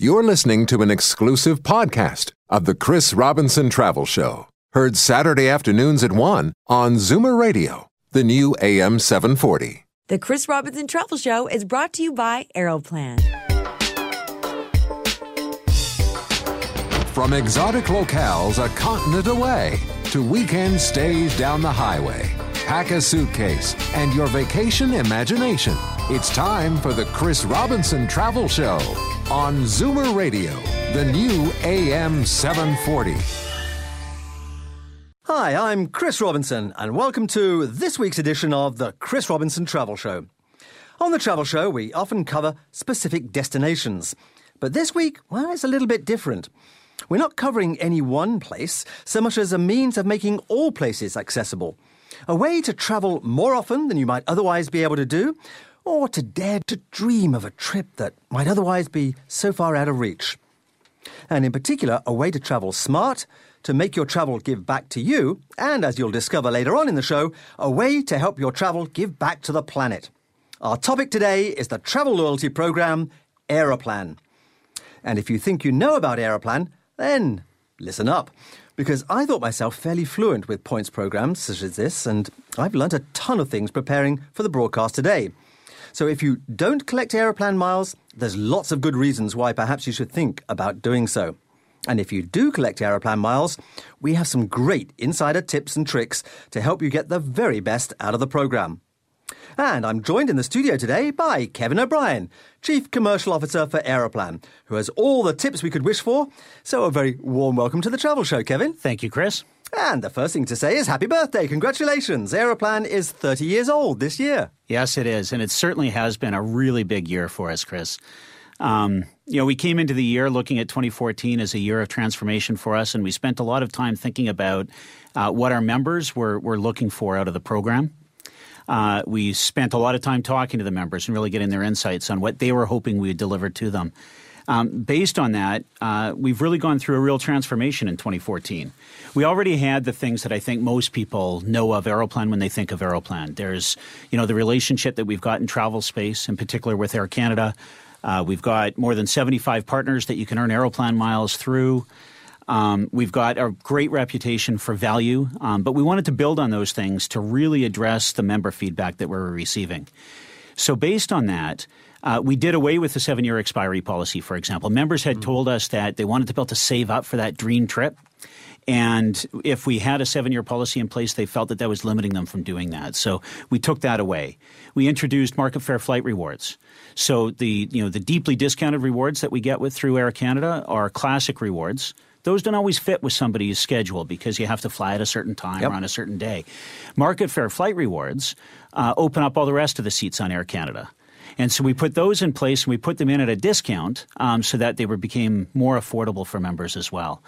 You're listening to an exclusive podcast of the Chris Robinson Travel Show. Heard Saturday afternoons at 1 on Zoomer Radio, the new AM 740. The Chris Robinson Travel Show is brought to you by Aeroplan. From exotic locales a continent away to weekend stays down the highway, pack a suitcase and your vacation imagination. It's time for the Chris Robinson Travel Show on Zoomer Radio, the new AM 740. Hi, I'm Chris Robinson, and welcome to this week's edition of the Chris Robinson Travel Show. On the Travel Show, we often cover specific destinations. But this week, well, it's a little bit different. We're not covering any one place so much as a means of making all places accessible. A way to travel more often than you might otherwise be able to do, or to dare to dream of a trip that might otherwise be so far out of reach. And in particular, a way to travel smart, to make your travel give back to you, and as you'll discover later on in the show, a way to help your travel give back to the planet. Our topic today is the travel loyalty program, Aeroplan. And if you think you know about Aeroplan, then listen up. Because I thought myself fairly fluent with points programs such as this, and I've learnt a ton of things preparing for the broadcast today. So if you don't collect Aeroplan miles, there's lots of good reasons why perhaps you should think about doing so. And if you do collect Aeroplan miles, we have some great insider tips and tricks to help you get the very best out of the program. And I'm joined in the studio today by Kevin O'Brien, Chief Commercial Officer for Aeroplan, who has all the tips we could wish for. So a very warm welcome to the Travel Show, Kevin. Thank you, Chris. And the first thing to say is happy birthday. Congratulations. Aeroplan is 30 years old this year. Yes, it is. And it certainly has been a really big year for us, Chris. We came into the year looking at 2014 as a year of transformation for us, and we spent a lot of time thinking about what our members were looking for out of the program. We spent a lot of time talking to the members and really getting their insights on what they were hoping we would deliver to them. Based on that, we've really gone through a real transformation in 2014. We already had the things that I think most people know of Aeroplan when they think of Aeroplan. There's, the relationship that we've got in travel space, in particular with Air Canada. We've got more than 75 partners that you can earn Aeroplan miles through. We've got a great reputation for value, but we wanted to build on those things to really address the member feedback that we're receiving. So based on that, we did away with the 7-year expiry policy, for example. Members had told us that they wanted to be able to save up for that dream trip. And if we had a 7-year policy in place, they felt that that was limiting them from doing that. So we took that away. We introduced market fare flight rewards. So the deeply discounted rewards that we get through Air Canada are classic rewards. Those don't always fit with somebody's schedule because you have to fly at a certain time or on a certain day. Market fare flight rewards open up all the rest of the seats on Air Canada. And so we put those in place and we put them in at a discount so that they became more affordable for members as well.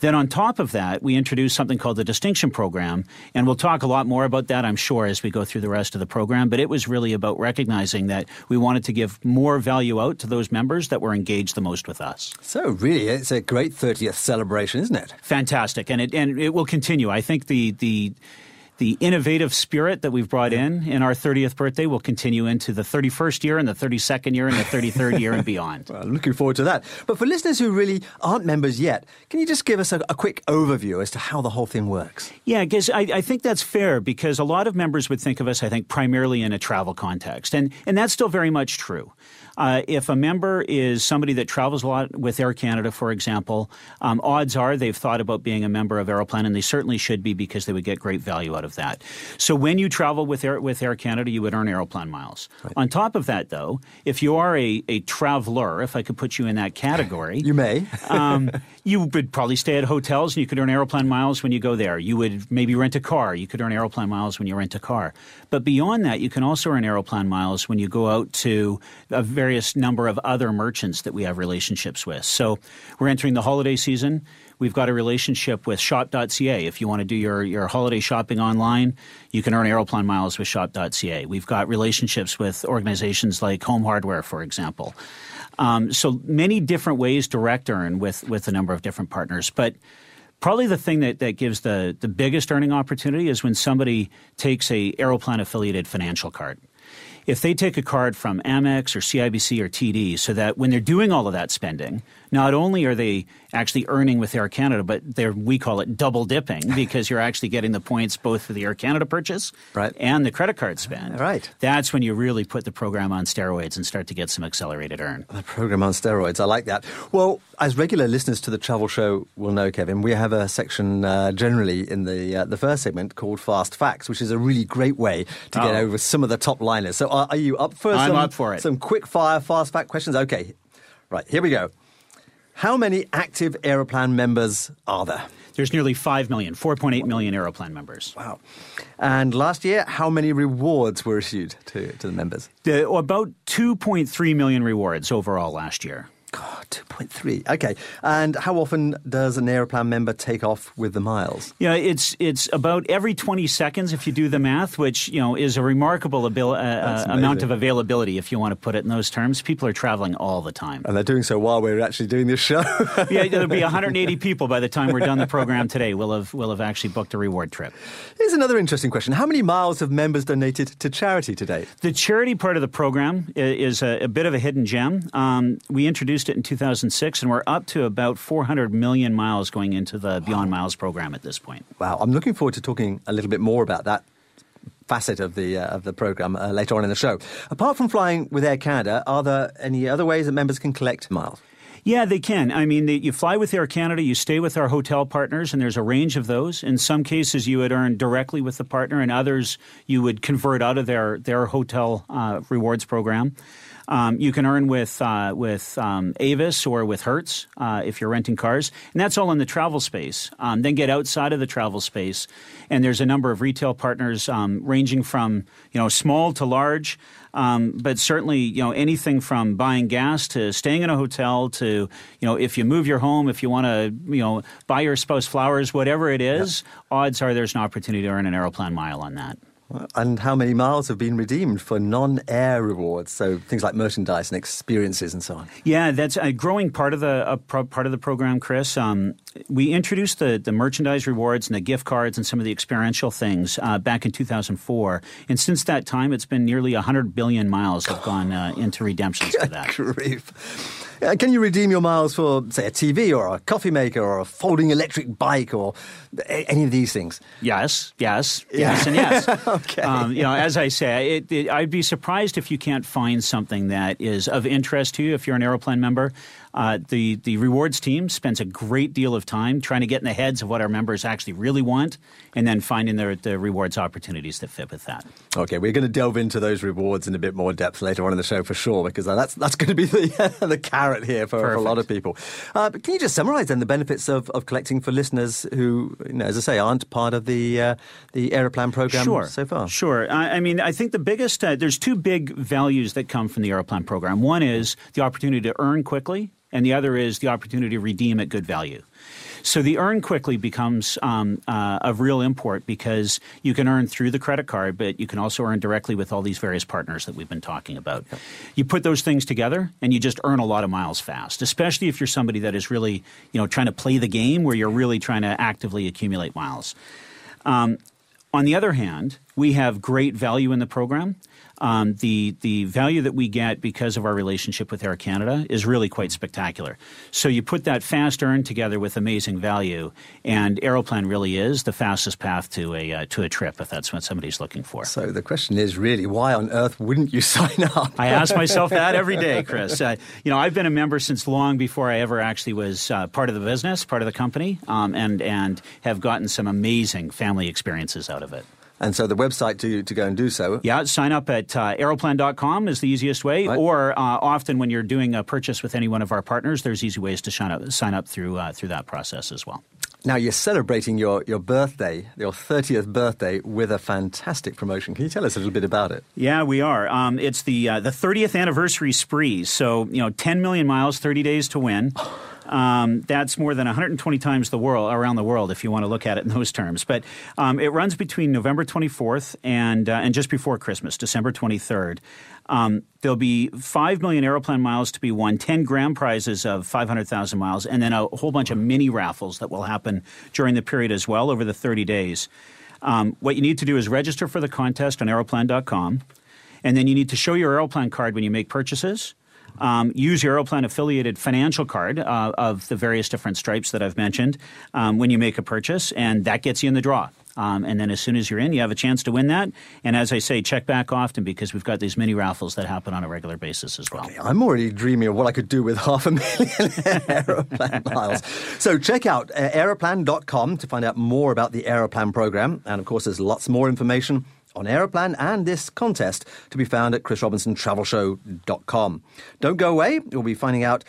Then on top of that, we introduced something called the Distinction Program, and we'll talk a lot more about that, I'm sure, as we go through the rest of the program. But it was really about recognizing that we wanted to give more value out to those members that were engaged the most with us. So really, it's a great 30th celebration, isn't it? Fantastic, and it will continue. I think the innovative spirit that we've brought in our 30th birthday will continue into the 31st year and the 32nd year and the 33rd year and beyond. Well, looking forward to that. But for listeners who really aren't members yet, can you just give us a quick overview as to how the whole thing works? Yeah, because I think that's fair because a lot of members would think of us, I think, primarily in a travel context. And that's still very much true. If a member is somebody that travels a lot with Air Canada, for example, odds are they've thought about being a member of Aeroplan, and they certainly should be because they would get great value out of that. So when you travel with Air Canada, you would earn Aeroplan miles. Right. On top of that, though, if you are a traveler, if I could put you in that category. You may. You would probably stay at hotels, and you could earn Aeroplan miles when you go there. You would maybe rent a car. You could earn Aeroplan miles when you rent a car. But beyond that, you can also earn Aeroplan miles when you go out to a various number of other merchants that we have relationships with. So we're entering the holiday season. We've got a relationship with shop.ca. If you want to do your holiday shopping online, you can earn Aeroplan miles with shop.ca. We've got relationships with organizations like Home Hardware, for example. So many different ways to direct earn with a number of different partners. But probably the thing that gives the biggest earning opportunity is when somebody takes a Aeroplan affiliated financial card. if they take a card from Amex or CIBC or TD, so that when they're doing all of that spending, not only are they actually earning with Air Canada, but they're, we call it double dipping, because you're actually getting the points both for the Air Canada purchase and the credit card spend. Right. That's when you really put the program on steroids and start to get some accelerated earn. The program on steroids. I like that. Well, as regular listeners to the travel show will know, Kevin, we have a section generally in the first segment called Fast Facts, which is a really great way to get over some of the top liners. So are you up for up for it. Some quick fire fast fact questions? Okay. Right. Here we go. How many active Aeroplan members are there? There's nearly 5 million, 4.8 million Aeroplan members. Wow. And last year, how many rewards were issued to the members? About 2.3 million rewards overall last year. God, 2.3. Okay. And how often does an Aeroplan member take off with the miles? Yeah, it's about every 20 seconds if you do the math, which, you know, is a remarkable amount of availability, if you want to put it in those terms. People are traveling all the time. And they're doing so while we're actually doing this show. Yeah, there'll be 180 people by the time we're done the program today. We'll have actually booked a reward trip. Here's another interesting question. How many miles have members donated to charity today? The charity part of the program is a bit of a hidden gem. We introduced it in 2006, and we're up to about 400 million miles going into the Beyond Miles program at this point. Wow. I'm looking forward to talking a little bit more about that facet of the program later on in the show. Apart from flying with Air Canada, are there any other ways that members can collect miles? Yeah, they can. I mean, you fly with Air Canada, you stay with our hotel partners, and there's a range of those. In some cases, you would earn directly with the partner, and others you would convert out of their hotel rewards program. You can earn with Avis or with Hertz if you're renting cars. And that's all in the travel space. Then get outside of the travel space. And there's a number of retail partners ranging from, you know, small to large. But certainly, you know, anything from buying gas to staying in a hotel to, you know, if you move your home, if you want to, you know, buy your spouse flowers, whatever it is, odds are there's an opportunity to earn an Aeroplan mile on that. And how many miles have been redeemed for non-air rewards? So things like merchandise and experiences and so on. Yeah, that's a growing part of the program, Chris. We introduced the merchandise rewards and the gift cards and some of the experiential things back in 2004. And since that time, it's been nearly 100 billion miles have gone into redemptions for that. Grief. Can you redeem your miles for, say, a TV or a coffee maker or a folding electric bike or any of these things? Yes, and yes. Okay. You know, as I say, I'd be surprised if you can't find something that is of interest to you if you're an Aeroplan member. The rewards team spends a great deal of time trying to get in the heads of what our members actually really want and then finding the rewards opportunities that fit with that. Okay, we're going to delve into those rewards in a bit more depth later on in the show for sure, because that's going to be the carrot here for a lot of people. But can you just summarize then the benefits of collecting for listeners who, you know, as I say, aren't part of the Aeroplan program so far? Sure. I mean, I think the biggest, there's two big values that come from the Aeroplan program. One is the opportunity to earn quickly, and the other is the opportunity to redeem at good value. So the earn quickly becomes of real import because you can earn through the credit card, but you can also earn directly with all these various partners that we've been talking about. Yep. You put those things together and you just earn a lot of miles fast, especially if you're somebody that is really, you know, trying to play the game where you're really trying to actively accumulate miles. On the other hand, we have great value in the program. The value that we get because of our relationship with Air Canada is really quite spectacular. So you put that fast earn together with amazing value, and Aeroplan really is the fastest path to a trip if that's what somebody's looking for. So the question is really, why on earth wouldn't you sign up? I ask myself that every day, Chris. You know, I've been a member since long before I ever actually was part of the business, part of the company, and have gotten some amazing family experiences out of it. And so the website to go and do so. Yeah, sign up at aeroplan.com is the easiest way. Right. Or often when you're doing a purchase with any one of our partners, there's easy ways to sign up through that process as well. Now, you're celebrating your birthday, your 30th birthday, with a fantastic promotion. Can you tell us a little bit about it? Yeah, we are. It's the 30th anniversary spree. So, you know, 10 million miles, 30 days to win. That's more than 120 times around the world, if you want to look at it in those terms. But it runs between November 24th and just before Christmas, December 23rd. There'll be 5 million Aeroplan miles to be won, 10 grand prizes of 500,000 miles, and then a whole bunch of mini raffles that will happen during the period as well over the 30 days. What you need to do is register for the contest on aeroplan.com. And then you need to show your Aeroplan card when you make purchases. Use your Aeroplan affiliated financial card of the various different stripes that I've mentioned when you make a purchase, and that gets you in the draw. And then as soon as you're in, you have a chance to win that. And as I say, check back often because we've got these mini raffles that happen on a regular basis as well. Okay, I'm already dreaming of what I could do with 500,000 Aeroplan miles. So check out aeroplan.com to find out more about the Aeroplan program. And of course, there's lots more information on Aeroplan and this contest to be found at chrisrobinsontravelshow.com. Don't go away. We'll be finding out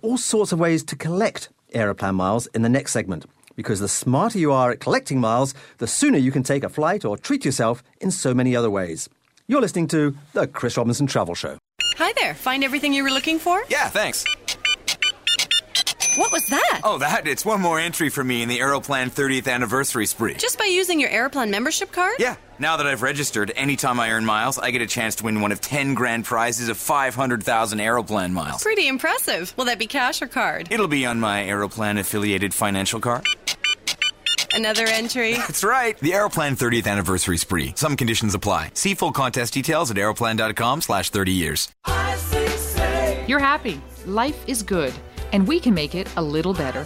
all sorts of ways to collect Aeroplan miles in the next segment. Because the smarter you are at collecting miles, the sooner you can take a flight or treat yourself in so many other ways. You're listening to The Chris Robinson Travel Show. Hi there. Find everything you were looking for? Yeah, thanks. What was that? Oh, that? It's one more entry for me in the Aeroplan 30th anniversary spree. Just by using your Aeroplan membership card? Yeah. Now that I've registered, anytime I earn miles, I get a chance to win one of 10 grand prizes of 500,000 Aeroplan miles. Pretty impressive. Will that be cash or card? It'll be on my Aeroplan-affiliated financial card. Another entry. That's right. The Aeroplan 30th anniversary spree. Some conditions apply. See full contest details at aeroplan.com/30years. You're happy. Life is good. And we can make it a little better.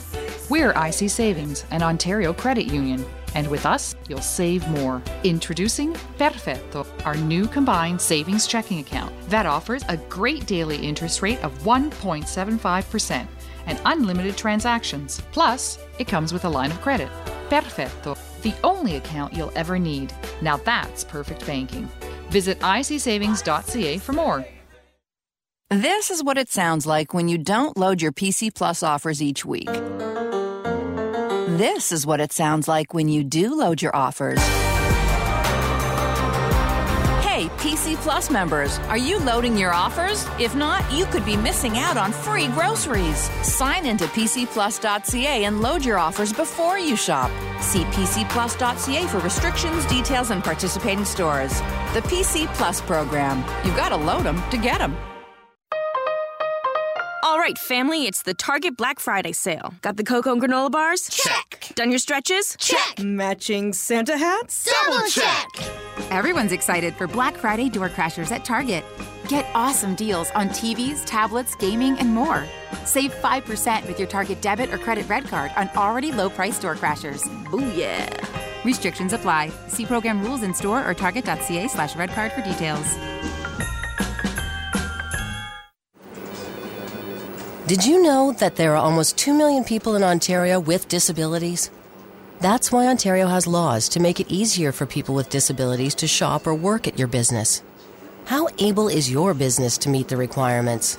We're IC Savings, an Ontario credit union. And with us, you'll save more. Introducing Perfetto, our new combined savings checking account that offers a great daily interest rate of 1.75% and unlimited transactions. Plus, it comes with a line of credit. Perfetto, the only account you'll ever need. Now that's perfect banking. Visit icsavings.ca for more. This is what it sounds like when you don't load your PC Plus offers each week. This is what it sounds like when you do load your offers. Hey, PC Plus members, are you loading your offers? If not, you could be missing out on free groceries. Sign into PCPlus.ca and load your offers before you shop. See PCPlus.ca for restrictions, details, and participating stores. The PC Plus program. You've got to load them to get them. All right, family, it's the Target Black Friday sale. Got the cocoa and granola bars? Check. Done your stretches? Check. Matching Santa hats? Double check. Everyone's excited for Black Friday door crashers at Target. Get awesome deals on TVs, tablets, gaming, and more. Save 5% with your Target debit or credit red card on already low-priced door crashers. Booyah. Restrictions apply. See program rules in store or target.ca/redcard for details. Did you know that there are almost 2 million people in Ontario with disabilities? That's why Ontario has laws to make it easier for people with disabilities to shop or work at your business. How able is your business to meet the requirements?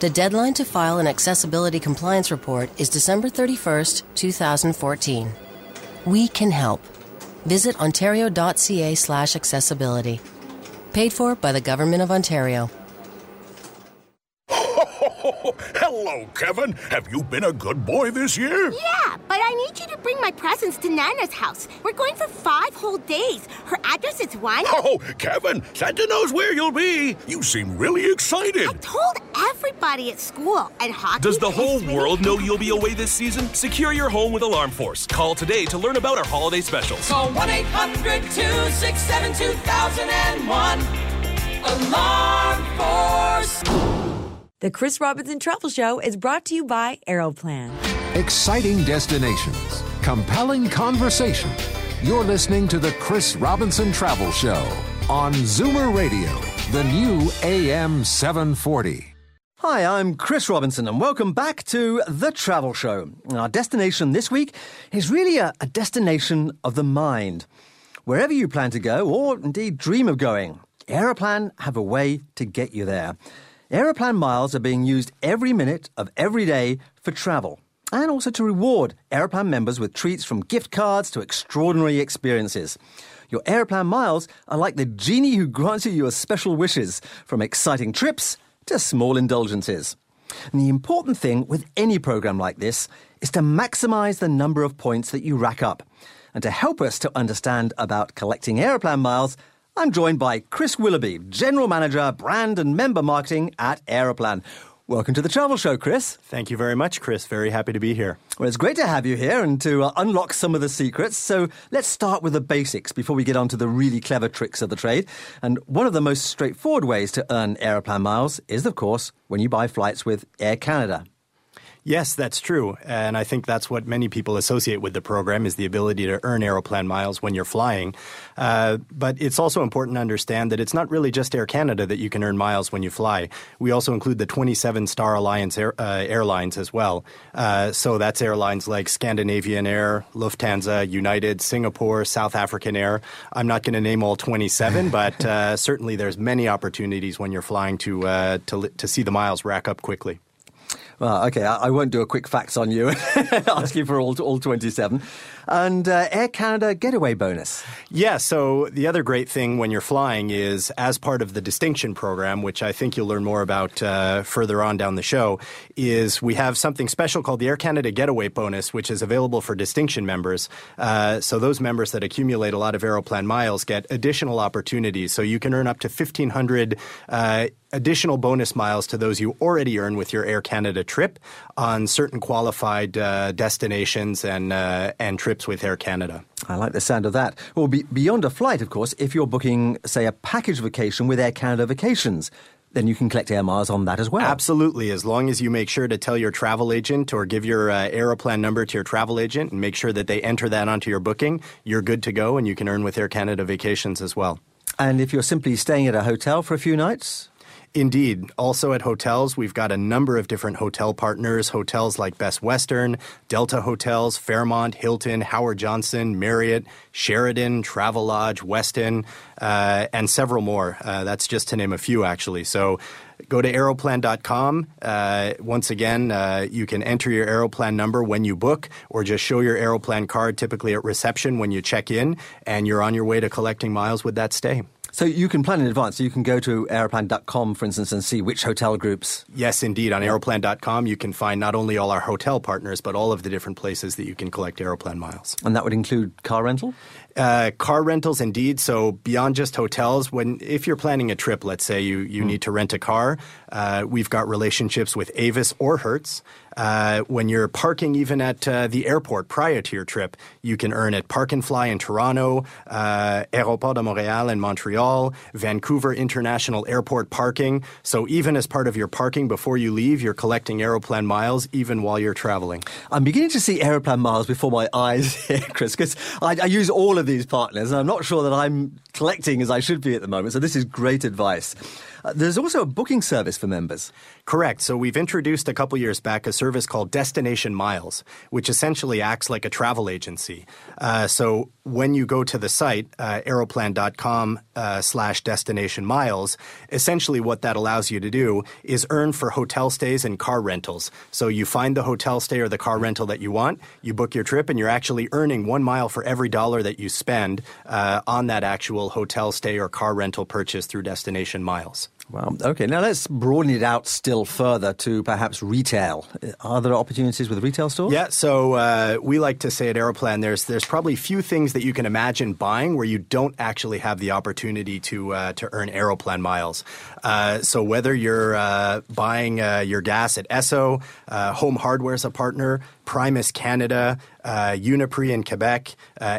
The deadline to file an accessibility compliance report is December 31st, 2014. We can help. Visit ontario.ca/accessibility. Paid for by the Government of Ontario. Hello, Kevin. Have you been a good boy this year? Yeah, but I need you to bring my presents to Nana's house. We're going for 5 whole days. Her address is 1... Oh, Kevin, Santa knows where you'll be. You seem really excited. I told everybody at school and hockey... Does the whole world know you'll be away this season? Secure your home with Alarm Force. Call today to learn about our holiday specials. Call 1-800-267-2001. Alarm Force. The Chris Robinson Travel Show is brought to you by Aeroplan. Exciting destinations, compelling conversation. You're listening to the Chris Robinson Travel Show on Zoomer Radio, the new AM 740. Hi, I'm Chris Robinson and welcome back to The Travel Show. And our destination this week is really a destination of the mind. Wherever you plan to go or indeed dream of going, Aeroplan have a way to get you there. Aeroplan miles are being used every minute of every day for travel and also to reward Aeroplan members with treats from gift cards to extraordinary experiences. Your Aeroplan miles are like the genie who grants you your special wishes, from exciting trips to small indulgences. And the important thing with any program like this is to maximize the number of points that you rack up. And to help us to understand about collecting Aeroplan miles, I'm joined by Chris Willoughby, General Manager, Brand and Member Marketing at Aeroplan. Welcome to the Travel Show, Chris. Thank you very much, Chris. Very happy to be here. Well, it's great to have you here and to unlock some of the secrets. So let's start with the basics before we get on to the really clever tricks of the trade. And one of the most straightforward ways to earn Aeroplan Miles is, of course, when you buy flights with Air Canada. Yes, that's true. And I think that's what many people associate with the program is the ability to earn Aeroplan Miles when you're flying. But it's also important to understand that it's not really just Air Canada that you can earn miles when you fly. We also include the 27 Star Alliance airlines as well. So that's airlines like Scandinavian Air, Lufthansa, United, Singapore, South African Air. I'm not going to name all 27, but certainly there's many opportunities when you're flying to see the miles rack up quickly. Well, okay, I won't do a quick facts on you and ask you for all 27. And Air Canada Getaway Bonus. Yeah, so the other great thing when you're flying is, as part of the Distinction Program, which I think you'll learn more about further on down the show, is we have something special called the Air Canada Getaway Bonus, which is available for Distinction members. So those members that accumulate a lot of Aeroplan miles get additional opportunities. So you can earn up to 1,500 additional bonus miles to those you already earn with your Air Canada trip on certain qualified destinations and trips with Air Canada. I like the sound of that. Well, beyond a flight, of course, if you're booking, say, a package vacation with Air Canada Vacations, then you can collect air miles on that as well. Absolutely, as long as you make sure to tell your travel agent or give your Aeroplan number to your travel agent and make sure that they enter that onto your booking, you're good to go and you can earn with Air Canada Vacations as well. And if you're simply staying at a hotel for a few nights... Indeed. Also at hotels, we've got a number of different hotel partners, hotels like Best Western, Delta Hotels, Fairmont, Hilton, Howard Johnson, Marriott, Sheraton, Travelodge, Westin, and several more. That's just to name a few, actually. So go to aeroplan.com. Once again, you can enter your Aeroplan number when you book or just show your Aeroplan card typically at reception when you check in, and you're on your way to collecting miles with that stay. So you can plan in advance. So you can go to aeroplan.com, for instance, and see which hotel groups. Yes, indeed. On aeroplan.com, you can find not only all our hotel partners, but all of the different places that you can collect Aeroplan miles. And that would include car rental? Car rentals, indeed. So beyond just hotels, if you're planning a trip, let's say you need to rent a car, we've got relationships with Avis or Hertz. When you're parking even at the airport prior to your trip, you can earn at Park and Fly in Toronto, Aéroport de Montréal in Montreal, Vancouver International Airport parking. So even as part of your parking before you leave, you're collecting Aeroplan miles even while you're traveling. I'm beginning to see Aeroplan miles before my eyes here, Chris, because I use all of these partners, and I'm not sure that I'm collecting as I should be at the moment, so this is great advice. There's also a booking service for members. Correct. So we've introduced a couple years back a service called Destination Miles, which essentially acts like a travel agency. So when you go to the site, aeroplan.com/destination miles, essentially what that allows you to do is earn for hotel stays and car rentals. So you find the hotel stay or the car rental that you want, you book your trip, and you're actually earning 1 mile for every dollar that you spend on that actual hotel stay or car rental purchase through Destination Miles. Wow. Okay. Now let's broaden it out still further to perhaps retail. Are there opportunities with retail stores? Yeah. So we like to say at Aeroplan, there's probably few things that you can imagine buying where you don't actually have the opportunity to earn Aeroplan miles. So whether you're buying your gas at Esso, Home Hardware is a partner, Primus Canada, Uniprix in Quebec,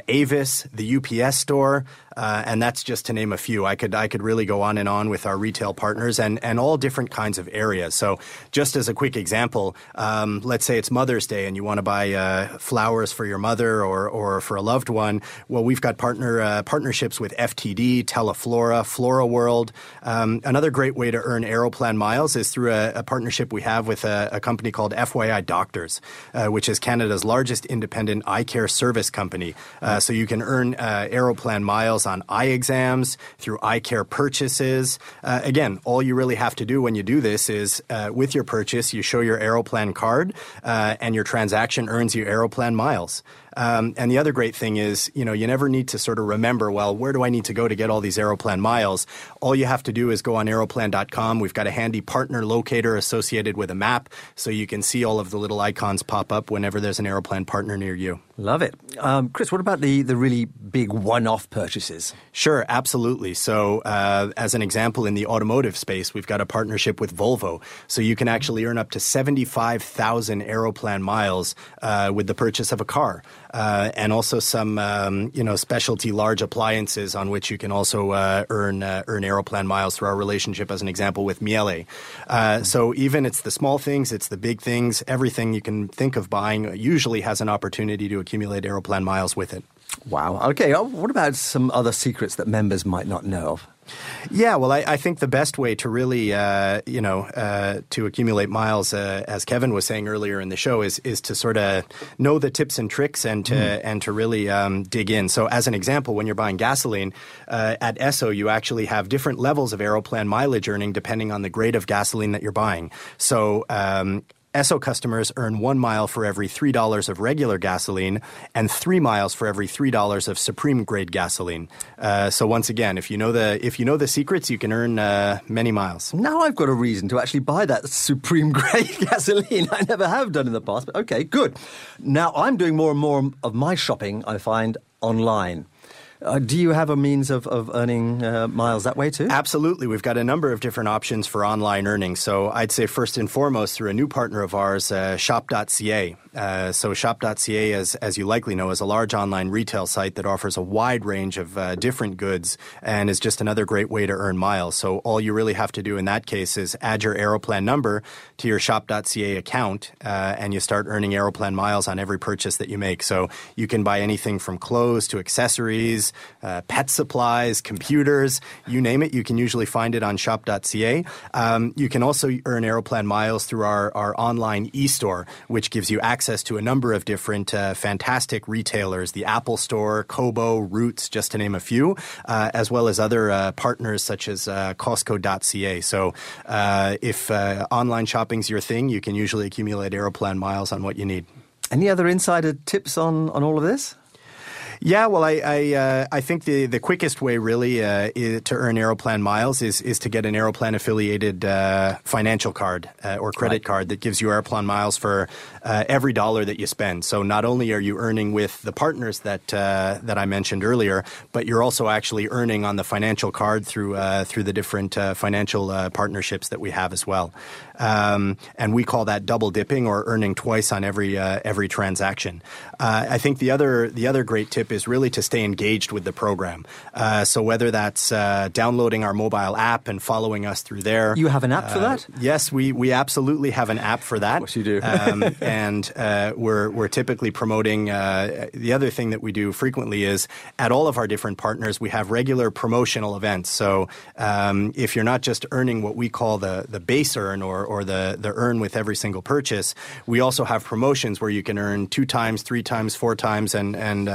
Avis, the UPS store, and that's just to name a few. I could really go on and on with our retail partners and all different kinds of areas. So just as a quick example, let's say it's Mother's Day and you want to buy flowers for your mother or for a loved one. Well, we've got partnerships with FTD, Teleflora, FloraWorld. Another great way to earn Aeroplan miles is through a partnership we have with a company called FYI Doctors, which is Canada's largest independent eye care service company. So you can earn Aeroplan miles on eye exams, through eye care purchases. Again, all you really have to do when you do this is with your purchase, you show your Aeroplan card and your transaction earns you Aeroplan miles. And the other great thing is, you never need to sort of remember, well, where do I need to go to get all these Aeroplan miles? All you have to do is go on aeroplan.com. We've got a handy partner locator associated with a map, so you can see all of the little icons pop up whenever there's an Aeroplan partner near you. Love it. Chris, what about the really big one-off purchases? Sure, absolutely. So as an example, in the automotive space, we've got a partnership with Volvo. So you can actually earn up to 75,000 Aeroplan miles with the purchase of a car. And also some, specialty large appliances on which you can also earn Aeroplan miles through our relationship, as an example, with Miele. So even it's the small things, it's the big things, everything you can think of buying usually has an opportunity to accumulate Aeroplan miles with it. Wow. Okay. What about some other secrets that members might not know of? Yeah, well, I think the best way to really, to accumulate miles, as Kevin was saying earlier in the show, is to sort of know the tips and tricks and to really dig in. So as an example, when you're buying gasoline, at Esso, you actually have different levels of Aeroplan mileage earning depending on the grade of gasoline that you're buying. So Esso customers earn 1 mile for every $3 of regular gasoline and 3 miles for every $3 of Supreme grade gasoline. So once again, if you know the secrets, you can earn many miles. Now I've got a reason to actually buy that Supreme grade gasoline. I never have done in the past, but okay, good. Now I'm doing more and more of my shopping, I find, online. Do you have a means of earning miles that way too? Absolutely. We've got a number of different options for online earning. So I'd say first and foremost through a new partner of ours, shop.ca. So shop.ca, as you likely know, is a large online retail site that offers a wide range of different goods and is just another great way to earn miles. So all you really have to do in that case is add your Aeroplan number to your shop.ca account and you start earning Aeroplan miles on every purchase that you make. So you can buy anything from clothes to accessories, pet supplies, computers, you name it. You can usually find it on shop.ca. You can also earn Aeroplan miles through our online e-store, which gives you access to a number of different fantastic retailers, the Apple Store, Kobo, Roots, just to name a few, as well as other partners such as Costco.ca. So if online shopping's your thing, you can usually accumulate Aeroplan miles on what you need. Any other insider tips on all of this? Yeah, well, I think the quickest way really to earn Aeroplan miles is to get an Aeroplan affiliated financial card or credit card that gives you Aeroplan miles for every dollar that you spend. So not only are you earning with the partners that I mentioned earlier, but you're also actually earning on the financial card through the different financial partnerships that we have as well. And we call that double dipping, or earning twice on every transaction. I think the other great tip is really to stay engaged with the program. So whether that's downloading our mobile app and following us through there. You have an app for that? Yes, we absolutely have an app for that. Of course you do. and we're typically promoting, the other thing that we do frequently is at all of our different partners, we have regular promotional events. So if you're not just earning what we call the base earn or the earn with every single purchase, we also have promotions where you can earn 2 times, 3 times, 4 times, and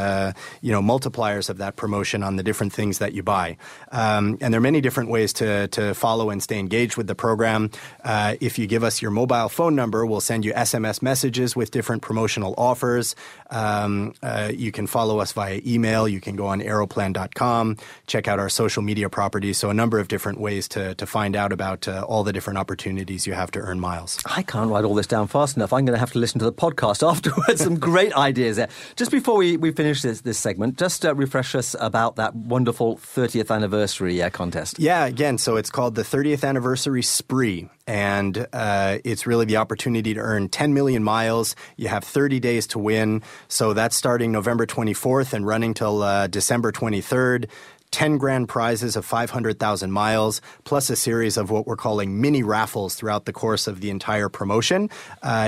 multipliers of that promotion on the different things that you buy. And there are many different ways to follow and stay engaged with the program. If you give us your mobile phone number, we'll send you SMS messages with different promotional offers. You can follow us via email. You can go on aeroplan.com, check out our social media properties. So a number of different ways to find out about all the different opportunities you have to earn miles. I can't write all this down fast enough. I'm going to have to listen to the podcast afterwards. Some great ideas there. Just before we finish this segment, just refresh us about that wonderful 30th anniversary contest. Yeah, again, so it's called the 30th Anniversary Spree. And it's really the opportunity to earn 10 million miles. You have 30 days to win. So that's starting November 24th and running till December 23rd. 10 grand prizes of 500,000 miles, plus a series of what we're calling mini raffles throughout the course of the entire promotion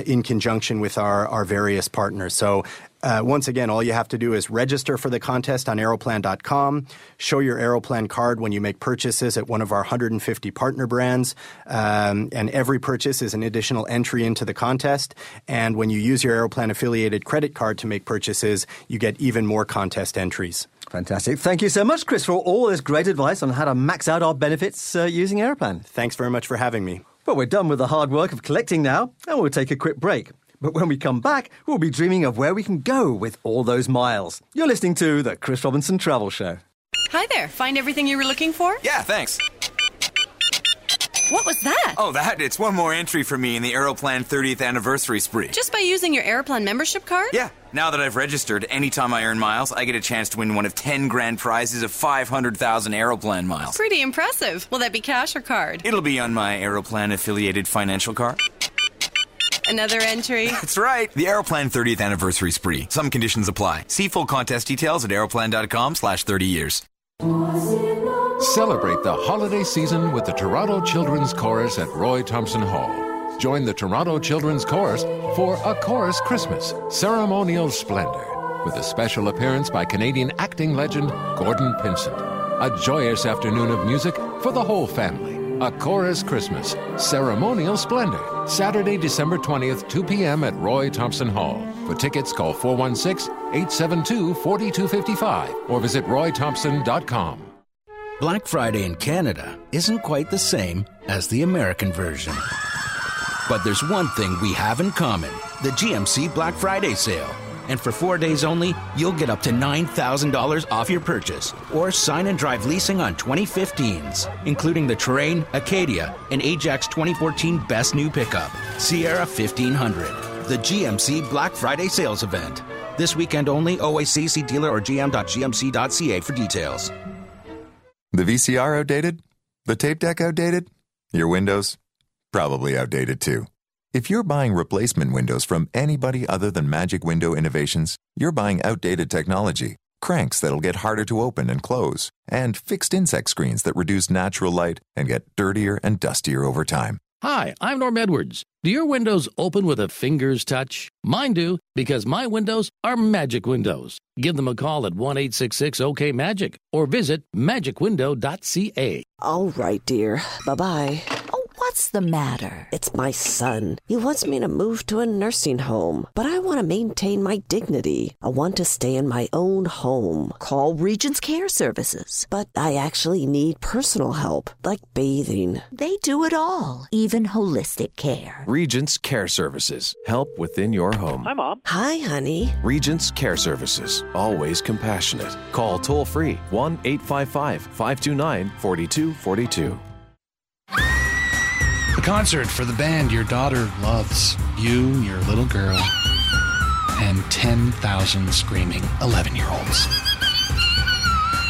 in conjunction with our various partners. So once again, all you have to do is register for the contest on aeroplan.com, show your Aeroplan card when you make purchases at one of our 150 partner brands, and every purchase is an additional entry into the contest. And when you use your Aeroplan-affiliated credit card to make purchases, you get even more contest entries. Fantastic. Thank you so much, Chris, for all this great advice on how to max out our benefits using Aeroplan. Thanks very much for having me. Well, we're done with the hard work of collecting now, and we'll take a quick break. But when we come back, we'll be dreaming of where we can go with all those miles. You're listening to The Chris Robinson Travel Show. Hi there. Find everything you were looking for? Yeah, thanks. What was that? Oh, that? It's one more entry for me in the Aeroplan 30th anniversary spree. Just by using your Aeroplan membership card? Yeah. Now that I've registered, anytime I earn miles, I get a chance to win one of 10 grand prizes of 500,000 Aeroplan miles. Pretty impressive. Will that be cash or card? It'll be on my Aeroplan-affiliated financial card. Another entry. That's right. The Aeroplan 30th anniversary spree. Some conditions apply. See full contest details at aeroplan.com/30years. Celebrate the holiday season with the Toronto Children's Chorus at Roy Thompson Hall. Join the Toronto Children's Chorus for A Chorus Christmas, Ceremonial Splendor, with a special appearance by Canadian acting legend Gordon Pinsent. A joyous afternoon of music for the whole family. A Chorus Christmas, Ceremonial Splendor, Saturday, December 20th, 2 p.m. at Roy Thompson Hall. For tickets, call 416-872-4255 or visit roythompson.com. Black Friday in Canada isn't quite the same as the American version. But there's one thing we have in common, the GMC Black Friday sale. And for 4 days only, you'll get up to $9,000 off your purchase or sign and drive leasing on 2015s, including the Terrain, Acadia, and Ajax 2014 Best New Pickup, Sierra 1500, the GMC Black Friday sales event. This weekend only, OAC, see dealer or gm.gmc.ca for details. The VCR outdated? The tape deck outdated? Your windows? Probably outdated too. If you're buying replacement windows from anybody other than Magic Window Innovations, you're buying outdated technology, cranks that'll get harder to open and close, and fixed insect screens that reduce natural light and get dirtier and dustier over time. Hi, I'm Norm Edwards. Do your windows open with a finger's touch? Mine do, because my windows are Magic Windows. Give them a call at 1-866-OK-MAGIC or visit magicwindow.ca. All right, dear. Bye-bye. What's the matter? It's my son. He wants me to move to a nursing home, but I want to maintain my dignity. I want to stay in my own home. Call Regents Care Services. But I actually need personal help, like bathing. They do it all, even holistic care. Regents Care Services. Help within your home. Hi, Mom. Hi, honey. Regents Care Services. Always compassionate. Call toll-free 1-855-529-4242. Concert for the band your daughter loves. You, your little girl, and 10,000 screaming 11-year-olds.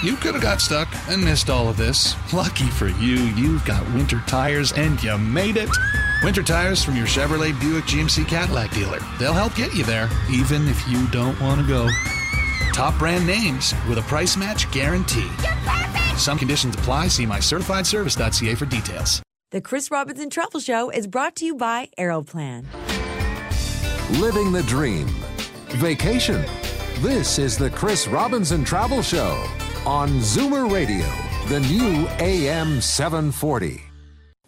You could have got stuck and missed all of this. Lucky for you, you've got winter tires and you made it. Winter tires from your Chevrolet, Buick, GMC, Cadillac dealer. They'll help get you there, even if you don't want to go. Top brand names with a price match guarantee. You're perfect! Some conditions apply. See mycertifiedservice.ca for details. The Chris Robinson Travel Show is brought to you by Aeroplan. Living the dream. Vacation. This is the Chris Robinson Travel Show on Zoomer Radio, the new AM 740.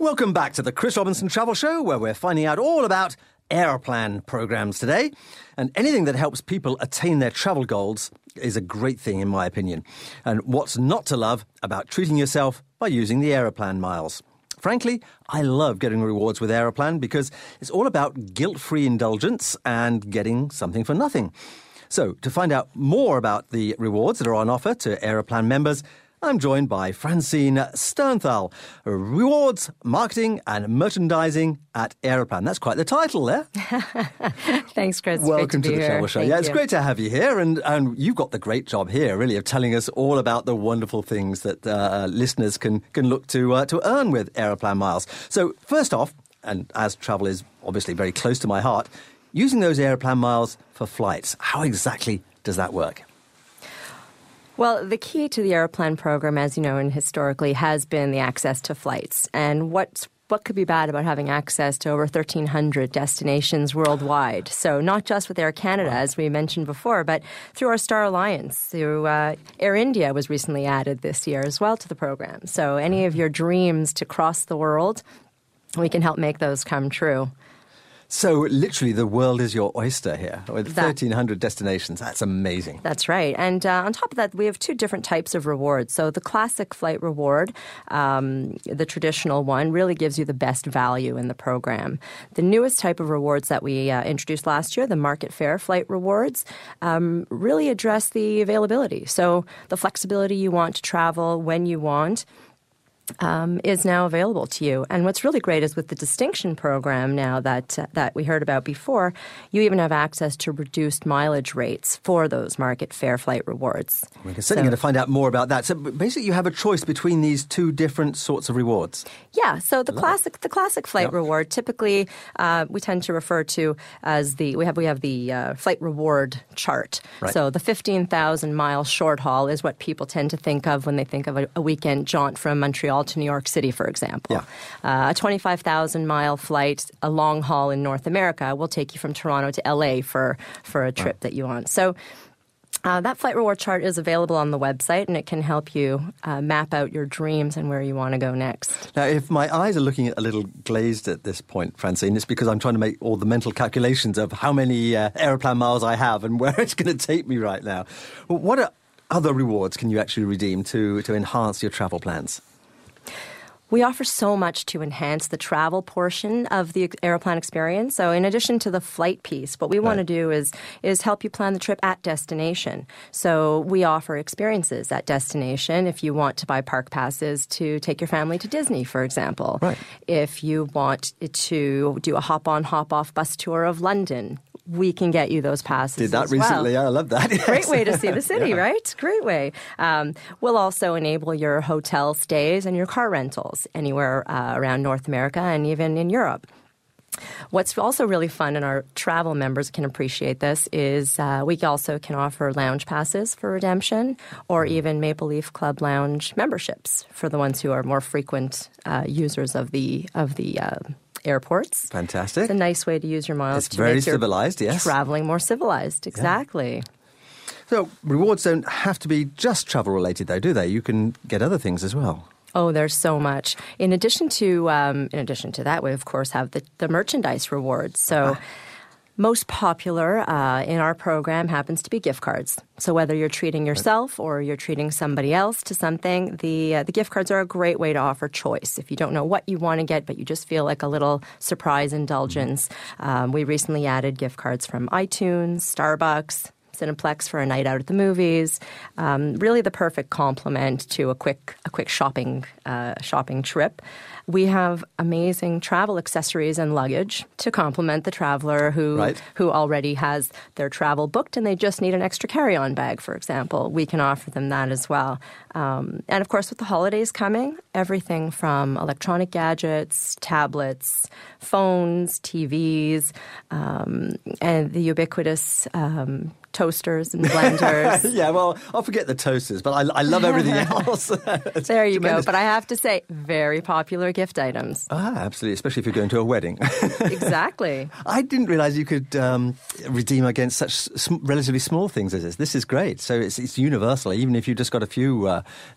Welcome back to the Chris Robinson Travel Show, where we're finding out all about Aeroplan programs today. And anything that helps people attain their travel goals is a great thing, in my opinion. And what's not to love about treating yourself by using the Aeroplan miles? Frankly, I love getting rewards with Aeroplan because it's all about guilt-free indulgence and getting something for nothing. So, to find out more about the rewards that are on offer to Aeroplan members, I'm joined by Francine Sternthal, Rewards, Marketing and Merchandising at Aeroplan. That's quite the title there. Thanks, Chris. Welcome to the Travel Show. Yeah, it's great to have you here. And you've got the great job here, really, of telling us all about the wonderful things that listeners can look to earn with Aeroplan miles. So first off, and as travel is obviously very close to my heart, using those Aeroplan miles for flights, how exactly does that work? Well, the key to the Aeroplan program, as you know, and historically, has been the access to flights. And what could be bad about having access to over 1,300 destinations worldwide? So not just with Air Canada, as we mentioned before, but through our Star Alliance. Through Air India was recently added this year as well to the program. So any of your dreams to cross the world, we can help make those come true. So literally the world is your oyster here with 1,300 destinations. That's amazing. That's right. And on top of that, we have two different types of rewards. So the classic flight reward, the traditional one, really gives you the best value in the program. The newest type of rewards that we introduced last year, the market fare flight rewards, really address the availability. So the flexibility you want to travel when you want. is now available to you. And what's really great is with the distinction program now that we heard about before, you even have access to reduced mileage rates for those market fair flight rewards. We're certainly going to find out more about that. So basically you have a choice between these two different sorts of rewards. Yeah, so the classic flight reward typically we tend to refer to as we have the flight reward chart. Right. So the 15,000 mile short haul is what people tend to think of when they think of a weekend jaunt from Montreal to New York City, for example. Yeah. A 25,000-mile flight, a long haul in North America, will take you from Toronto to LA for a trip that you want. So that flight reward chart is available on the website, and it can help you map out your dreams and where you want to go next. Now, if my eyes are looking a little glazed at this point, Francine, it's because I'm trying to make all the mental calculations of how many Aeroplan miles I have and where it's going to take me right now. What other rewards can you actually redeem to enhance your travel plans? We offer so much to enhance the travel portion of the Aeroplan experience. So in addition to the flight piece, what we want to do is help you plan the trip at destination. So we offer experiences at destination if you want to buy park passes to take your family to Disney, for example. Right. If you want to do a hop-on, hop-off bus tour of London, we can get you those passes. Did that as recently. Well. Yeah, I love that. Yes. Great way to see the city, right? Great way. We'll also enable your hotel stays and your car rentals anywhere around North America and even in Europe. What's also really fun, and our travel members can appreciate this, is we also can offer lounge passes for redemption or even Maple Leaf Club Lounge memberships for the ones who are more frequent users of the airports. Fantastic. It's a nice way to use your miles. It's to very civilized, yes. Traveling more civilized, exactly. Yeah. So rewards don't have to be just travel related, though, do they? You can get other things as well. Oh, there's so much. In addition to that, we of course have the merchandise rewards. So. Most popular in our program happens to be gift cards. So whether you're treating yourself or you're treating somebody else to something, the gift cards are a great way to offer choice. If you don't know what you want to get, but you just feel like a little surprise indulgence, we recently added gift cards from iTunes, Starbucks, Cineplex for a night out at the movies. Really the perfect complement to a quick shopping trip. We have amazing travel accessories and luggage to complement the traveler who already has their travel booked and they just need an extra carry-on bag, for example. We can offer them that as well. And of course, with the holidays coming, everything from electronic gadgets, tablets, phones, TVs, and the ubiquitous toasters and blenders. Yeah, well, I'll forget the toasters, but I love everything else. There you go. But I have to say, very popular gift items. Ah, absolutely, especially if you're going to a wedding. Exactly. I didn't realize you could redeem against such relatively small things as this. This is great. So it's universal, even if you just got a few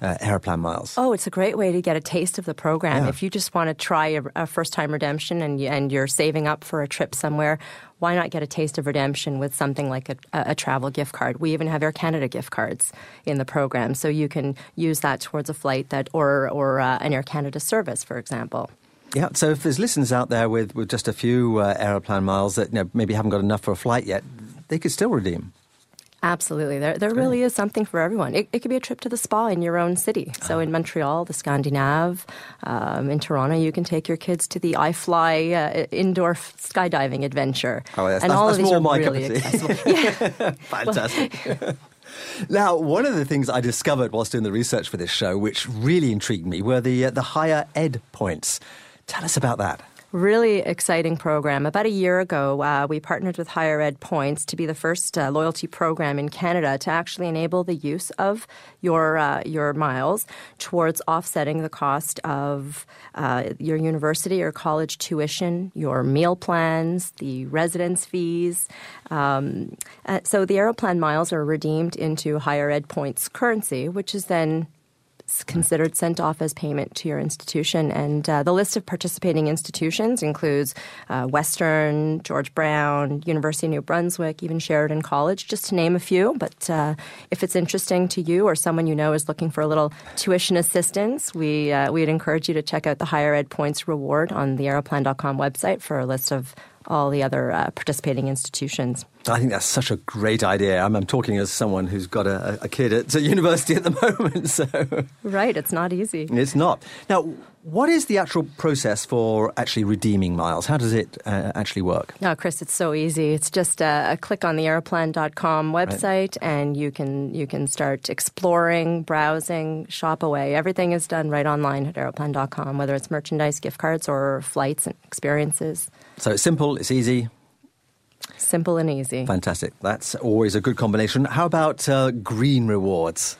Aeroplan miles. Oh, it's a great way to get a taste of the program. Yeah. If you just want to try a first-time redemption and you're saving up for a trip somewhere, why not get a taste of redemption with something like a travel gift card? We even have Air Canada gift cards in the program, so you can use that towards a flight or an Air Canada service, for example. Yeah, so if there's listeners out there with just a few Aeroplan miles that maybe haven't got enough for a flight yet, they could still redeem. Absolutely. There really is something for everyone. It could be a trip to the spa in your own city. So in Montreal, the Scandinavian, in Toronto, you can take your kids to the iFly indoor skydiving adventure. Oh, yes. And all of these are really accessible. Yeah. Fantastic. Well, now, one of the things I discovered whilst doing the research for this show, which really intrigued me, were the Higher Ed Points. Tell us about that. Really exciting program. About a year ago, we partnered with Higher Ed Points to be the first loyalty program in Canada to actually enable the use of your miles towards offsetting the cost of your university or college tuition, your meal plans, the residence fees. So the Aeroplan miles are redeemed into Higher Ed Points currency, which is then considered sent off as payment to your institution. And the list of participating institutions includes Western, George Brown, University of New Brunswick, even Sheridan College, just to name a few. But if it's interesting to you or someone you know is looking for a little tuition assistance, we'd encourage you to check out the Higher Ed Points reward on the aeroplan.com website for a list of all the other participating institutions. I think that's such a great idea. I'm talking as someone who's got a kid at university at the moment. So right, it's not easy. It's not. Now, what is the actual process for actually redeeming miles? How does it actually work? No, Chris, it's so easy. It's just a click on the aeroplan.com website, right, and you can start exploring, browsing, shop away. Everything is done right online at aeroplan.com, whether it's merchandise, gift cards, or flights and experiences. So it's simple, it's easy. Simple and easy. Fantastic. That's always a good combination. How about green rewards?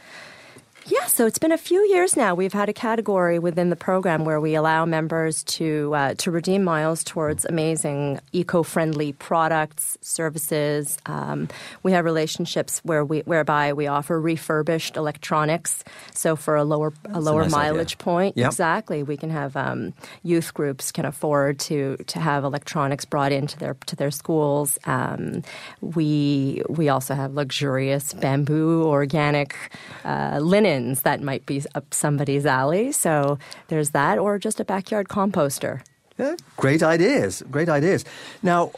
Yeah, so it's been a few years now. We've had a category within the program where we allow members to redeem miles towards amazing eco-friendly products, services. We have relationships whereby we offer refurbished electronics. So for a lower nice mileage idea. Point, yep. Exactly, we can have youth groups can afford to have electronics brought into their schools. We also have luxurious bamboo organic linen. That might be up somebody's alley. So there's that, or just a backyard composter. Yeah, great ideas. Great ideas. Now,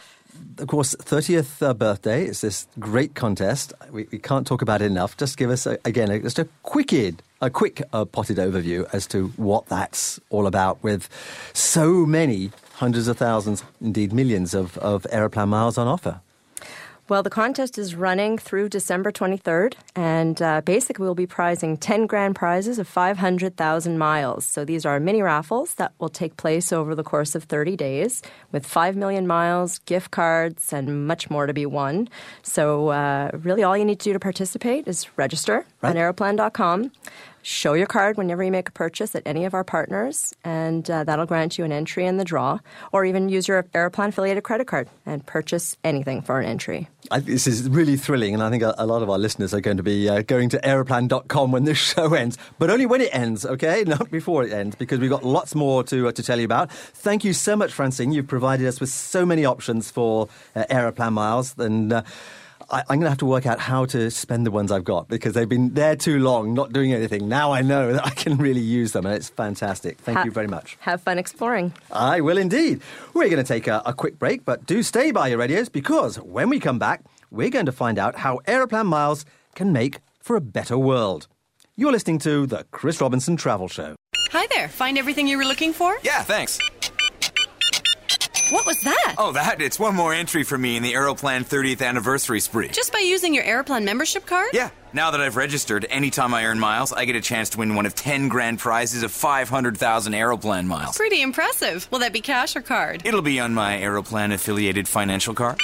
of course, 30th birthday is this great contest. We can't talk about it enough. Just give us, a quick potted overview as to what that's all about with so many hundreds of thousands, indeed millions of Aeroplan miles on offer. Well, the contest is running through December 23rd, and basically we'll be prizing 10 grand prizes of 500,000 miles. So these are mini raffles that will take place over the course of 30 days with 5 million miles, gift cards, and much more to be won. So really all you need to do to participate is register on aeroplan.com. Show your card whenever you make a purchase at any of our partners, and that'll grant you an entry in the draw, or even use your Aeroplan-affiliated credit card and purchase anything for an entry. This is really thrilling, and I think a lot of our listeners are going to be going to aeroplan.com when this show ends, but only when it ends, okay? Not before it ends, because we've got lots more to tell you about. Thank you so much, Francine. You've provided us with so many options for Aeroplan miles, and I'm going to have to work out how to spend the ones I've got, because they've been there too long, not doing anything. Now I know that I can really use them, and it's fantastic. Thank you very much. Have fun exploring. I will indeed. We're going to take a quick break, but do stay by your radios, because when we come back, we're going to find out how Aeroplan miles can make for a better world. You're listening to The Chris Robinson Travel Show. Hi there. Find everything you were looking for? Yeah, thanks. What was that? Oh, that. It's one more entry for me in the Aeroplan 30th anniversary spree. Just by using your Aeroplan membership card? Yeah. Now that I've registered, anytime I earn miles, I get a chance to win one of 10 grand prizes of 500,000 Aeroplan miles. Pretty impressive. Will that be cash or card? It'll be on my Aeroplan-affiliated financial card.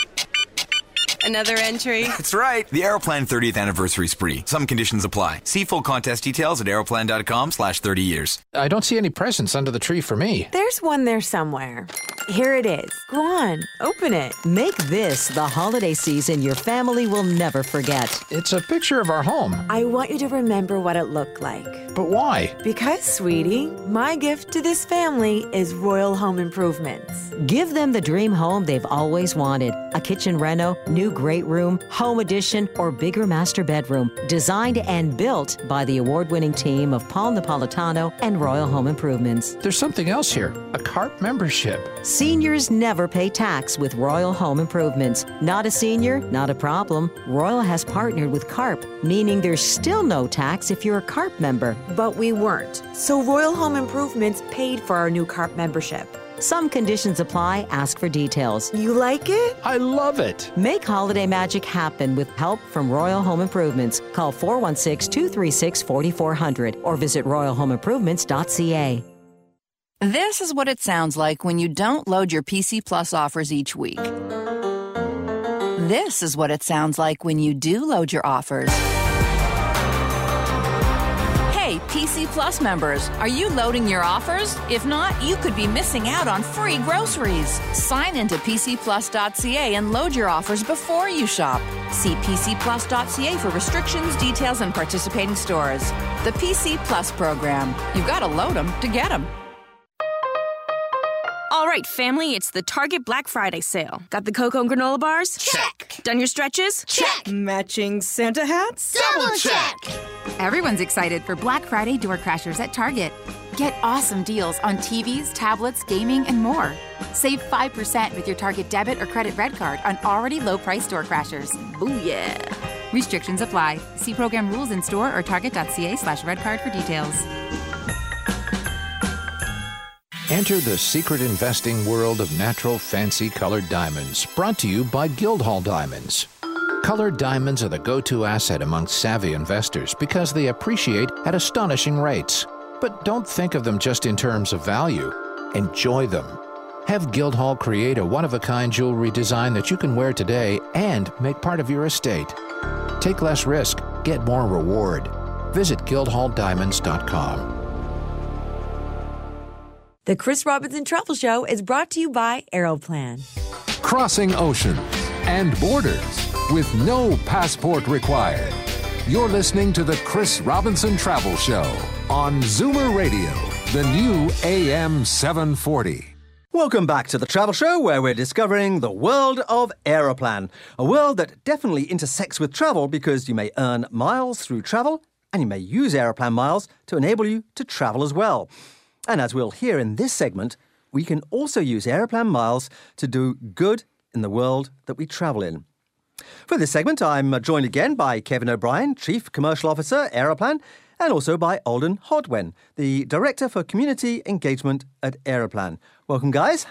Another entry. That's right. The Aeroplan 30th anniversary spree. Some conditions apply. See full contest details at aeroplan.com/30years. I don't see any presents under the tree for me. There's one there somewhere. Here it is. Go on. Open it. Make this the holiday season your family will never forget. It's a picture of our home. I want you to remember what it looked like. But why? Because, sweetie, my gift to this family is Royal Home Improvements. Give them the dream home they've always wanted. A kitchen reno, new great room, home addition, or bigger master bedroom. Designed and built by the award-winning team of Paul Napolitano and Royal Home Improvements. There's something else here. A CARP membership. Seniors never pay tax with Royal Home Improvements. Not a senior, not a problem. Royal has partnered with CARP, meaning there's still no tax if you're a CARP member. But we weren't. So Royal Home Improvements paid for our new CARP membership. Some conditions apply. Ask for details. You like it? I love it. Make holiday magic happen with help from Royal Home Improvements. Call 416-236-4400 or visit royalhomeimprovements.ca. This is what it sounds like when you don't load your PC Plus offers each week. This is what it sounds like when you do load your offers. Hey, PC Plus members, are you loading your offers? If not, you could be missing out on free groceries. Sign into PCPlus.ca and load your offers before you shop. See PCPlus.ca for restrictions, details, and participating stores. The PC Plus program. You've got to load them to get them. All right, family, it's the Target Black Friday sale. Got the cocoa and granola bars? Check. Done your stretches? Check. Matching Santa hats? Double check. Everyone's excited for Black Friday door crashers at Target. Get awesome deals on TVs, tablets, gaming, and more. Save 5% with your Target debit or credit red card on already low-priced door crashers. Booyah! Restrictions apply. See program rules in store or target.ca/redcard for details. Enter the secret investing world of natural fancy colored diamonds, brought to you by Guildhall Diamonds. Colored diamonds are the go-to asset amongst savvy investors because they appreciate at astonishing rates. But don't think of them just in terms of value. Enjoy them. Have Guildhall create a one-of-a-kind jewelry design that you can wear today and make part of your estate. Take less risk, get more reward. Visit guildhalldiamonds.com. The Chris Robinson Travel Show is brought to you by Aeroplan. Crossing oceans and borders with no passport required. You're listening to the Chris Robinson Travel Show on Zoomer Radio, the new AM 740. Welcome back to the Travel Show, where we're discovering the world of Aeroplan, a world that definitely intersects with travel because you may earn miles through travel and you may use Aeroplan miles to enable you to travel as well. And as we'll hear in this segment, we can also use Aeroplan miles to do good in the world that we travel in. For this segment, I'm joined again by Kevin O'Brien, Chief Commercial Officer, Aeroplan, and also by Alden Hodwen, the Director for Community Engagement at Aeroplan. Welcome, guys.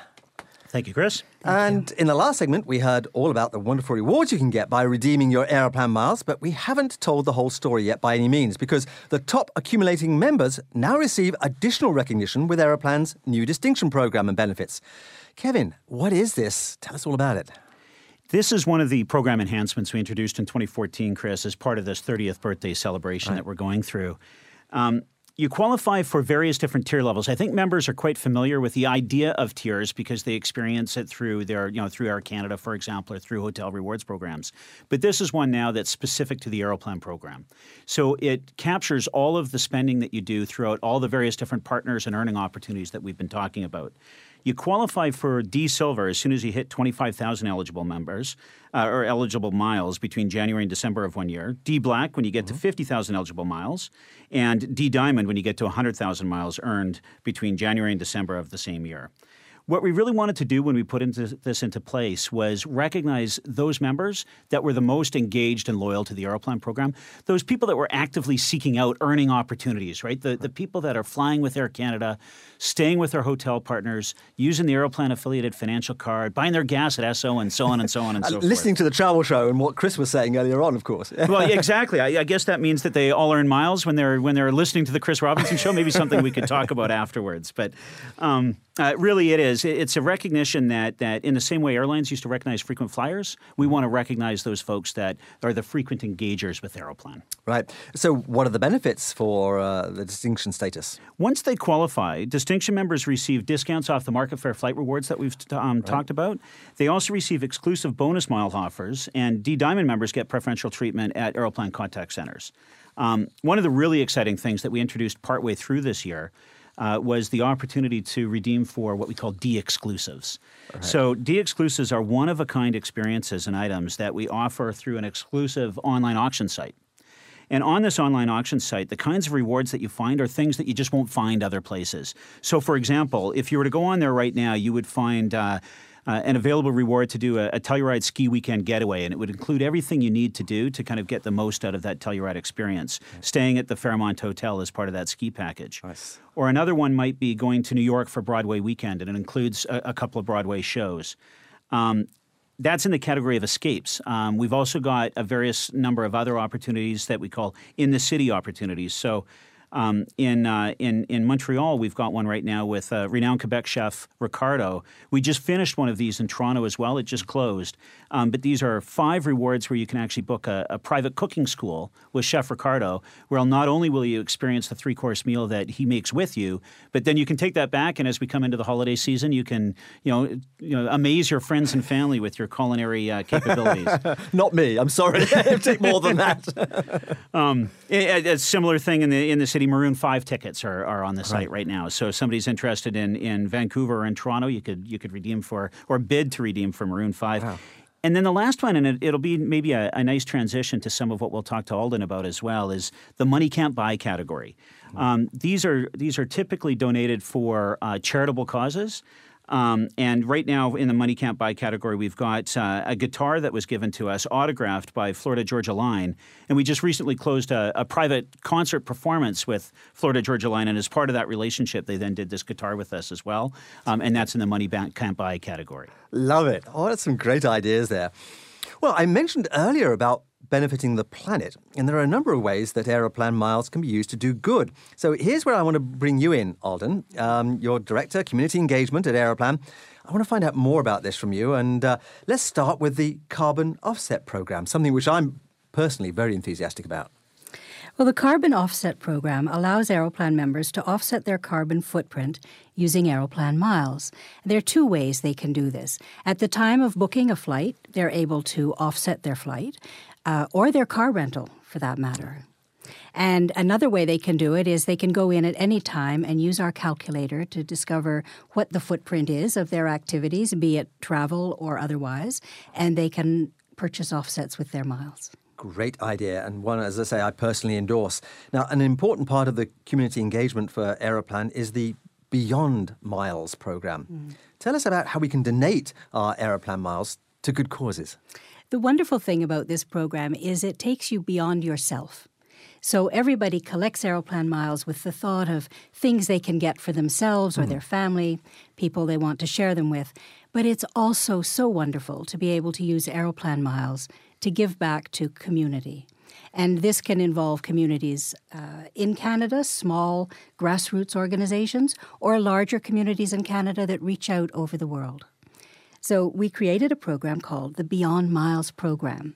Thank you, Chris. In the last segment, we heard all about the wonderful rewards you can get by redeeming your Aeroplan miles, but we haven't told the whole story yet by any means, because the top accumulating members now receive additional recognition with Aeroplan's new distinction program and benefits. Kevin, what is this? Tell us all about it. This is one of the program enhancements we introduced in 2014, Chris, as part of this 30th birthday celebration that we're going through. You qualify for various different tier levels. I think members are quite familiar with the idea of tiers because they experience it through their, through Air Canada, for example, or through hotel rewards programs. But this is one now that's specific to the Aeroplan program. So it captures all of the spending that you do throughout all the various different partners and earning opportunities that we've been talking about. You qualify for D Silver as soon as you hit 25,000 eligible members or eligible miles between January and December of one year, D Black when you get to 50,000 eligible miles, and D Diamond when you get to 100,000 miles earned between January and December of the same year. What we really wanted to do when we put this into place was recognize those members that were the most engaged and loyal to the Aeroplan program, those people that were actively seeking out earning opportunities, right? The people that are flying with Air Canada, staying with their hotel partners, using the Aeroplan-affiliated financial card, buying their gas at Esso, and so on and so on and so forth. Listening to the Travel Show and what Chris was saying earlier on, of course. Well, exactly. I guess that means that they all earn miles when they're listening to the Chris Robinson Show. Maybe something we could talk about afterwards. But really, it is. It's a recognition that in the same way airlines used to recognize frequent flyers, we want to recognize those folks that are the frequent engagers with Aeroplan. Right. So what are the benefits for the distinction status? Once they qualify, distinction members receive discounts off the market fare flight rewards that we've talked about. They also receive exclusive bonus mile offers, and D Diamond members get preferential treatment at Aeroplan contact centers. One of the really exciting things that we introduced partway through this year was the opportunity to redeem for what we call D-exclusives. Right. So D-exclusives are one-of-a-kind experiences and items that we offer through an exclusive online auction site. And on this online auction site, the kinds of rewards that you find are things that you just won't find other places. So, for example, if you were to go on there right now, you would find an available reward to do a Telluride ski weekend getaway, and it would include everything you need to do to kind of get the most out of that Telluride experience, staying at the Fairmont Hotel as part of that ski package. Nice. Or another one might be going to New York for Broadway weekend, and it includes a couple of Broadway shows. That's in the category of escapes. We've also got a various number of other opportunities that we call in-the-city opportunities. So in Montreal, we've got one right now with renowned Quebec chef Ricardo. We just finished one of these in Toronto as well. It just closed. But these are 5 rewards where you can actually book a private cooking school with Chef Ricardo, where not only will you experience the 3-course meal that he makes with you, but then you can take that back, and as we come into the holiday season, you can amaze your friends and family with your culinary capabilities. Not me. I'm sorry. It'll take more than that. A similar thing in the city. Maroon 5 tickets are on the site right now. So if somebody's interested in Vancouver or in Toronto, you could redeem for or bid to redeem for Maroon 5. Wow. And then the last one, and it'll be maybe a nice transition to some of what we'll talk to Alden about as well, is the money can't buy category. These are typically donated for charitable causes. And right now in the Money Can't Buy category, we've got a guitar that was given to us, autographed by Florida Georgia Line. And we just recently closed a private concert performance with Florida Georgia Line. And as part of that relationship, they then did this guitar with us as well. And that's in the Money Can't Buy category. Love it. Oh, that's some great ideas there. Well, I mentioned earlier about benefiting the planet, and there are a number of ways that Aeroplan Miles can be used to do good. So here's where I want to bring you in, Alden. You're Director, Community Engagement at Aeroplan. I want to find out more about this from you, and let's start with the Carbon Offset Programme, something which I'm personally very enthusiastic about. Well, the Carbon Offset Programme allows Aeroplan members to offset their carbon footprint using Aeroplan Miles. There are two ways they can do this. At the time of booking a flight, they're able to offset their flight, or their car rental, for that matter. And another way they can do it is they can go in at any time and use our calculator to discover what the footprint is of their activities, be it travel or otherwise, and they can purchase offsets with their miles. Great idea, and one, as I say, I personally endorse. Now, an important part of the community engagement for Aeroplan is the Beyond Miles program. Tell us about how we can donate our Aeroplan miles to good causes. The wonderful thing about this program is it takes you beyond yourself. So everybody collects Aeroplan miles with the thought of things they can get for themselves or their family, people they want to share them with. But it's also so wonderful to be able to use Aeroplan miles to give back to community. And this can involve communities in Canada, small grassroots organizations, or larger communities in Canada that reach out over the world. So we created a program called the Beyond Miles Program,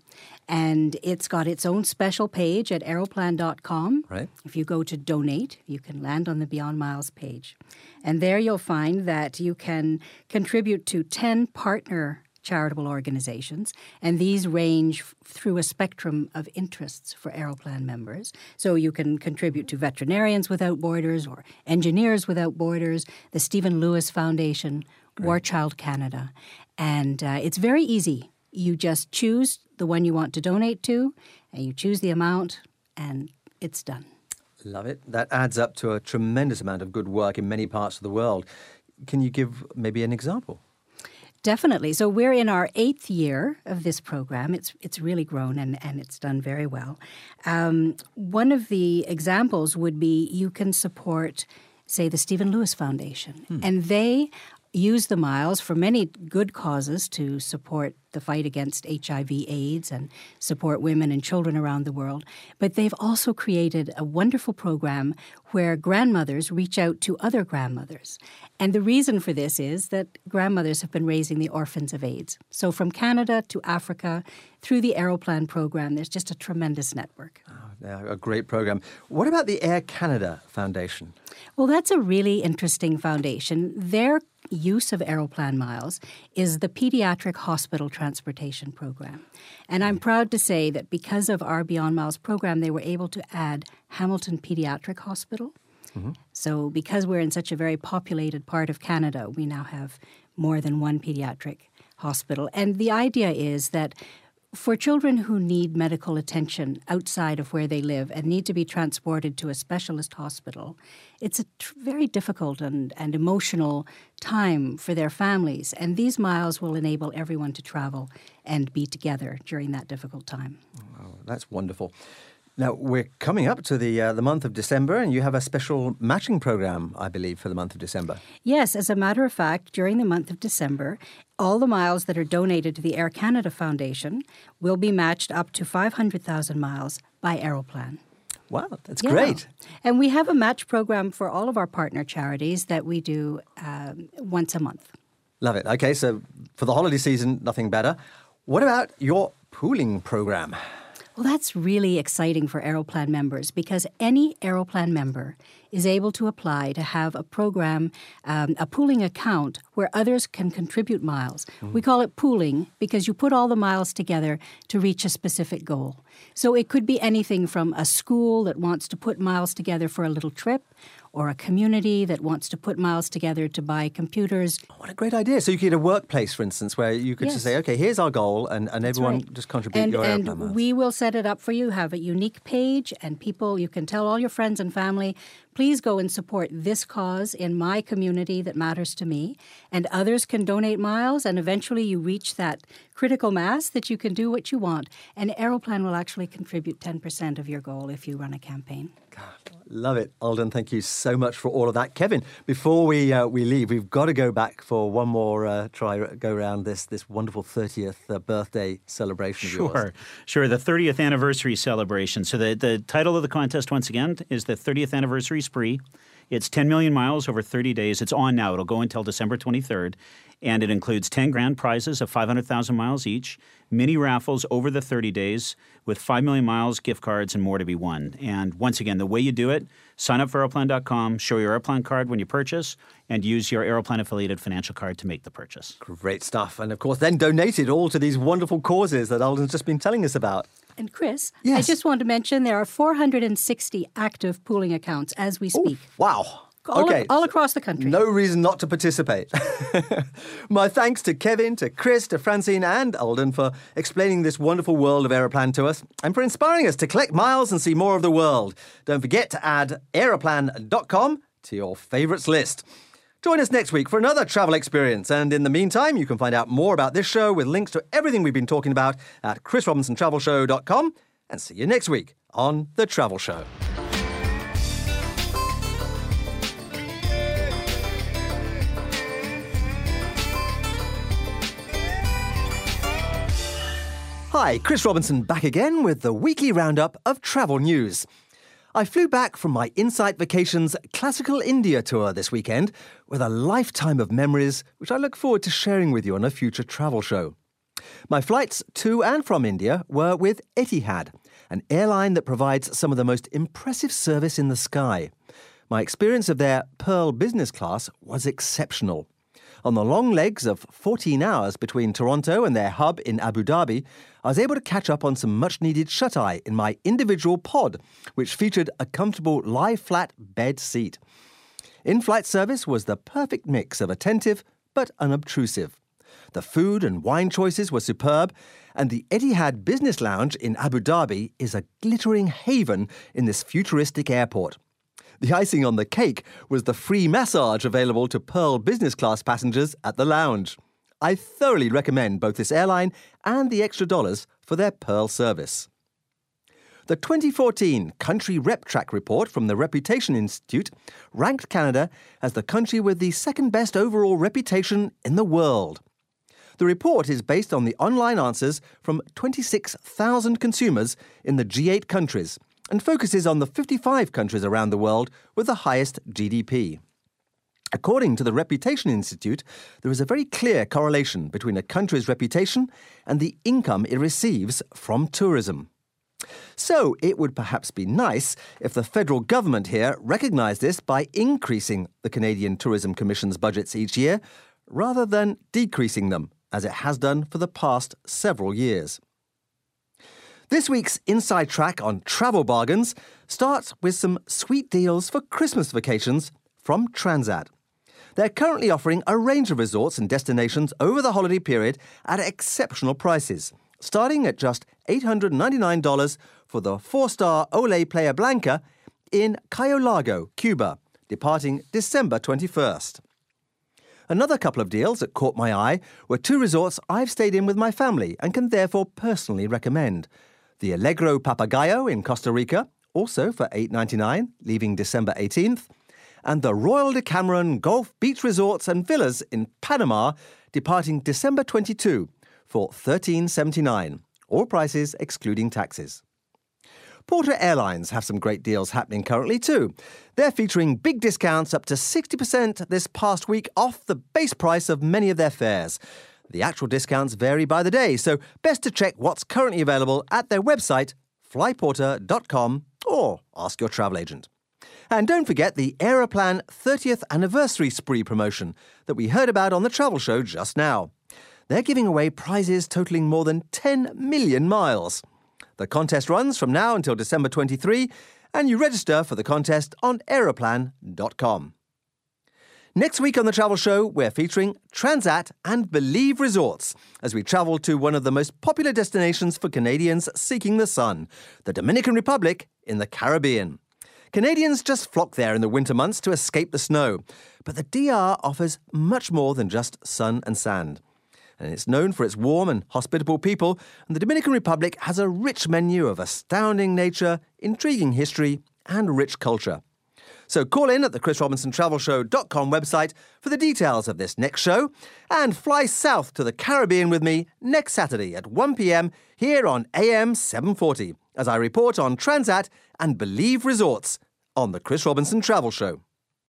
and it's got its own special page at aeroplan.com. Right. If you go to donate, you can land on the Beyond Miles page. And there you'll find that you can contribute to 10 partner charitable organizations, and these range through a spectrum of interests for Aeroplan members. So you can contribute to Veterinarians Without Borders or Engineers Without Borders, the Stephen Lewis Foundation, War Child Canada. And it's very easy. You just choose the one you want to donate to, and you choose the amount, and it's done. Love it. That adds up to a tremendous amount of good work in many parts of the world. Can you give maybe an example? Definitely. So we're in our 8th year of this program. It's really grown and it's done very well. One of the examples would be you can support, say, the Stephen Lewis Foundation. And they use the miles for many good causes to support the fight against HIV/AIDS and support women and children around the world. But they've also created a wonderful program where grandmothers reach out to other grandmothers. And the reason for this is that grandmothers have been raising the orphans of AIDS. So from Canada to Africa, through the Aeroplan program, there's just a tremendous network. Oh, yeah, a great program. What about the Air Canada Foundation? Well, that's a really interesting foundation. Their use of Aeroplan miles is the Pediatric Hospital Transportation Program. And I'm proud to say that because of our Beyond Miles program, they were able to add Hamilton Pediatric Hospital. So because we're in such a very populated part of Canada, we now have more than one pediatric hospital. And the idea is that for children who need medical attention outside of where they live and need to be transported to a specialist hospital, it's a very difficult and emotional time for their families. And these miles will enable everyone to travel and be together during that difficult time. Oh, that's wonderful. Now, we're coming up to the month of December, and you have a special matching program, I believe, for the month of December. Yes, as a matter of fact, during the month of December, all the miles that are donated to the Air Canada Foundation will be matched up to 500,000 miles by Aeroplan. Wow, that's great. And we have a match program for all of our partner charities that we do once a month. Love it. Okay, so for the holiday season, nothing better. What about your pooling program? Well, that's really exciting for Aeroplan members because any Aeroplan member is able to apply to have a program, a pooling account where others can contribute miles. We call it pooling because you put all the miles together to reach a specific goal. So it could be anything from a school that wants to put miles together for a little trip or a community that wants to put miles together to buy computers. Oh, what a great idea. So you could get a workplace, for instance, where you could just say, OK, here's our goal, and everyone just contribute your Aeroplan Miles. And we will set it up for you, have a unique page, and people, you can tell all your friends and family, please go and support this cause in my community that matters to me. And others can donate miles, and eventually you reach that critical mass that you can do what you want. And Aeroplan will actually contribute 10% of your goal if you run a campaign. God, love it. Alden, thank you so much for all of that. Kevin, before we leave, we've got to go back for one more go round this wonderful 30th birthday celebration. Sure. The 30th anniversary celebration. So the title of the contest, once again, is the 30th Anniversary Spree. It's 10 million miles over 30 days. It's on now. It'll go until December 23rd. And it includes 10 grand prizes of 500,000 miles each, mini raffles over the 30 days with 5 million miles, gift cards, and more to be won. And once again, the way you do it, sign up for Aeroplan.com, show your Aeroplan card when you purchase, and use your Aeroplan-affiliated financial card to make the purchase. Great stuff. And, of course, then donate it all to these wonderful causes that Alden's just been telling us about. And Chris, yes. I just want to mention there are 460 active pooling accounts as we speak. Ooh, wow. All across the country. No reason not to participate. My thanks to Kevin, to Chris, to Francine and Alden for explaining this wonderful world of Aeroplan to us and for inspiring us to collect miles and see more of the world. Don't forget to add Aeroplan.com to your favourites list. Join us next week for another travel experience. And in the meantime, you can find out more about this show with links to everything we've been talking about at chrisrobinsontravelshow.com. And see you next week on The Travel Show. Hi, Chris Robinson back again with the weekly roundup of travel news. I flew back from my Insight Vacations Classical India tour this weekend with a lifetime of memories, which I look forward to sharing with you on a future travel show. My flights to and from India were with Etihad, an airline that provides some of the most impressive service in the sky. My experience of their Pearl business class was exceptional. On the long legs of 14 hours between Toronto and their hub in Abu Dhabi, I was able to catch up on some much-needed shut-eye in my individual pod, which featured a comfortable lie-flat bed seat. In-flight service was the perfect mix of attentive but unobtrusive. The food and wine choices were superb, and the Etihad Business Lounge in Abu Dhabi is a glittering haven in this futuristic airport. The icing on the cake was the free massage available to Pearl business class passengers at the lounge. I thoroughly recommend both this airline and the extra dollars for their Pearl service. The 2014 Country Rep Track report from the Reputation Institute ranked Canada as the country with the second best overall reputation in the world. The report is based on the online answers from 26,000 consumers in the G8 countries, and focuses on the 55 countries around the world with the highest GDP. According to the Reputation Institute, there is a very clear correlation between a country's reputation and the income it receives from tourism. So it would perhaps be nice if the federal government here recognised this by increasing the Canadian Tourism Commission's budgets each year, rather than decreasing them, as it has done for the past several years. This week's Inside Track on travel bargains starts with some sweet deals for Christmas vacations from Transat. They're currently offering a range of resorts and destinations over the holiday period at exceptional prices, starting at just $899 for the 4-star Ole Playa Blanca in Cayo Largo, Cuba, departing December 21st. Another couple of deals that caught my eye were two resorts I've stayed in with my family and can therefore personally recommend. The Allegro Papagayo in Costa Rica, also for $8.99, leaving December 18th, and the Royal Decameron Golf Beach Resorts and Villas in Panama, departing December 22 for $13.79, all prices excluding taxes. Porter Airlines have some great deals happening currently too. They're featuring big discounts up to 60% this past week off the base price of many of their fares. The actual discounts vary by the day, so best to check what's currently available at their website, flyporter.com, or ask your travel agent. And don't forget the Aeroplan 30th Anniversary Spree promotion that we heard about on the travel show just now. They're giving away prizes totaling more than 10 million miles. The contest runs from now until December 23, and you register for the contest on aeroplan.com. Next week on The Travel Show, we're featuring Transat and Believe Resorts as we travel to one of the most popular destinations for Canadians seeking the sun, the Dominican Republic in the Caribbean. Canadians just flock there in the winter months to escape the snow, but the DR offers much more than just sun and sand. And it's known for its warm and hospitable people, and the Dominican Republic has a rich menu of astounding nature, intriguing history, and rich culture. So call in at the chrisrobinson.travelshow.com website for the details of this next show, and fly south to the Caribbean with me next Saturday at 1 p.m. here on AM 740 as I report on Transat and Believe Resorts on the Chris Robinson Travel Show.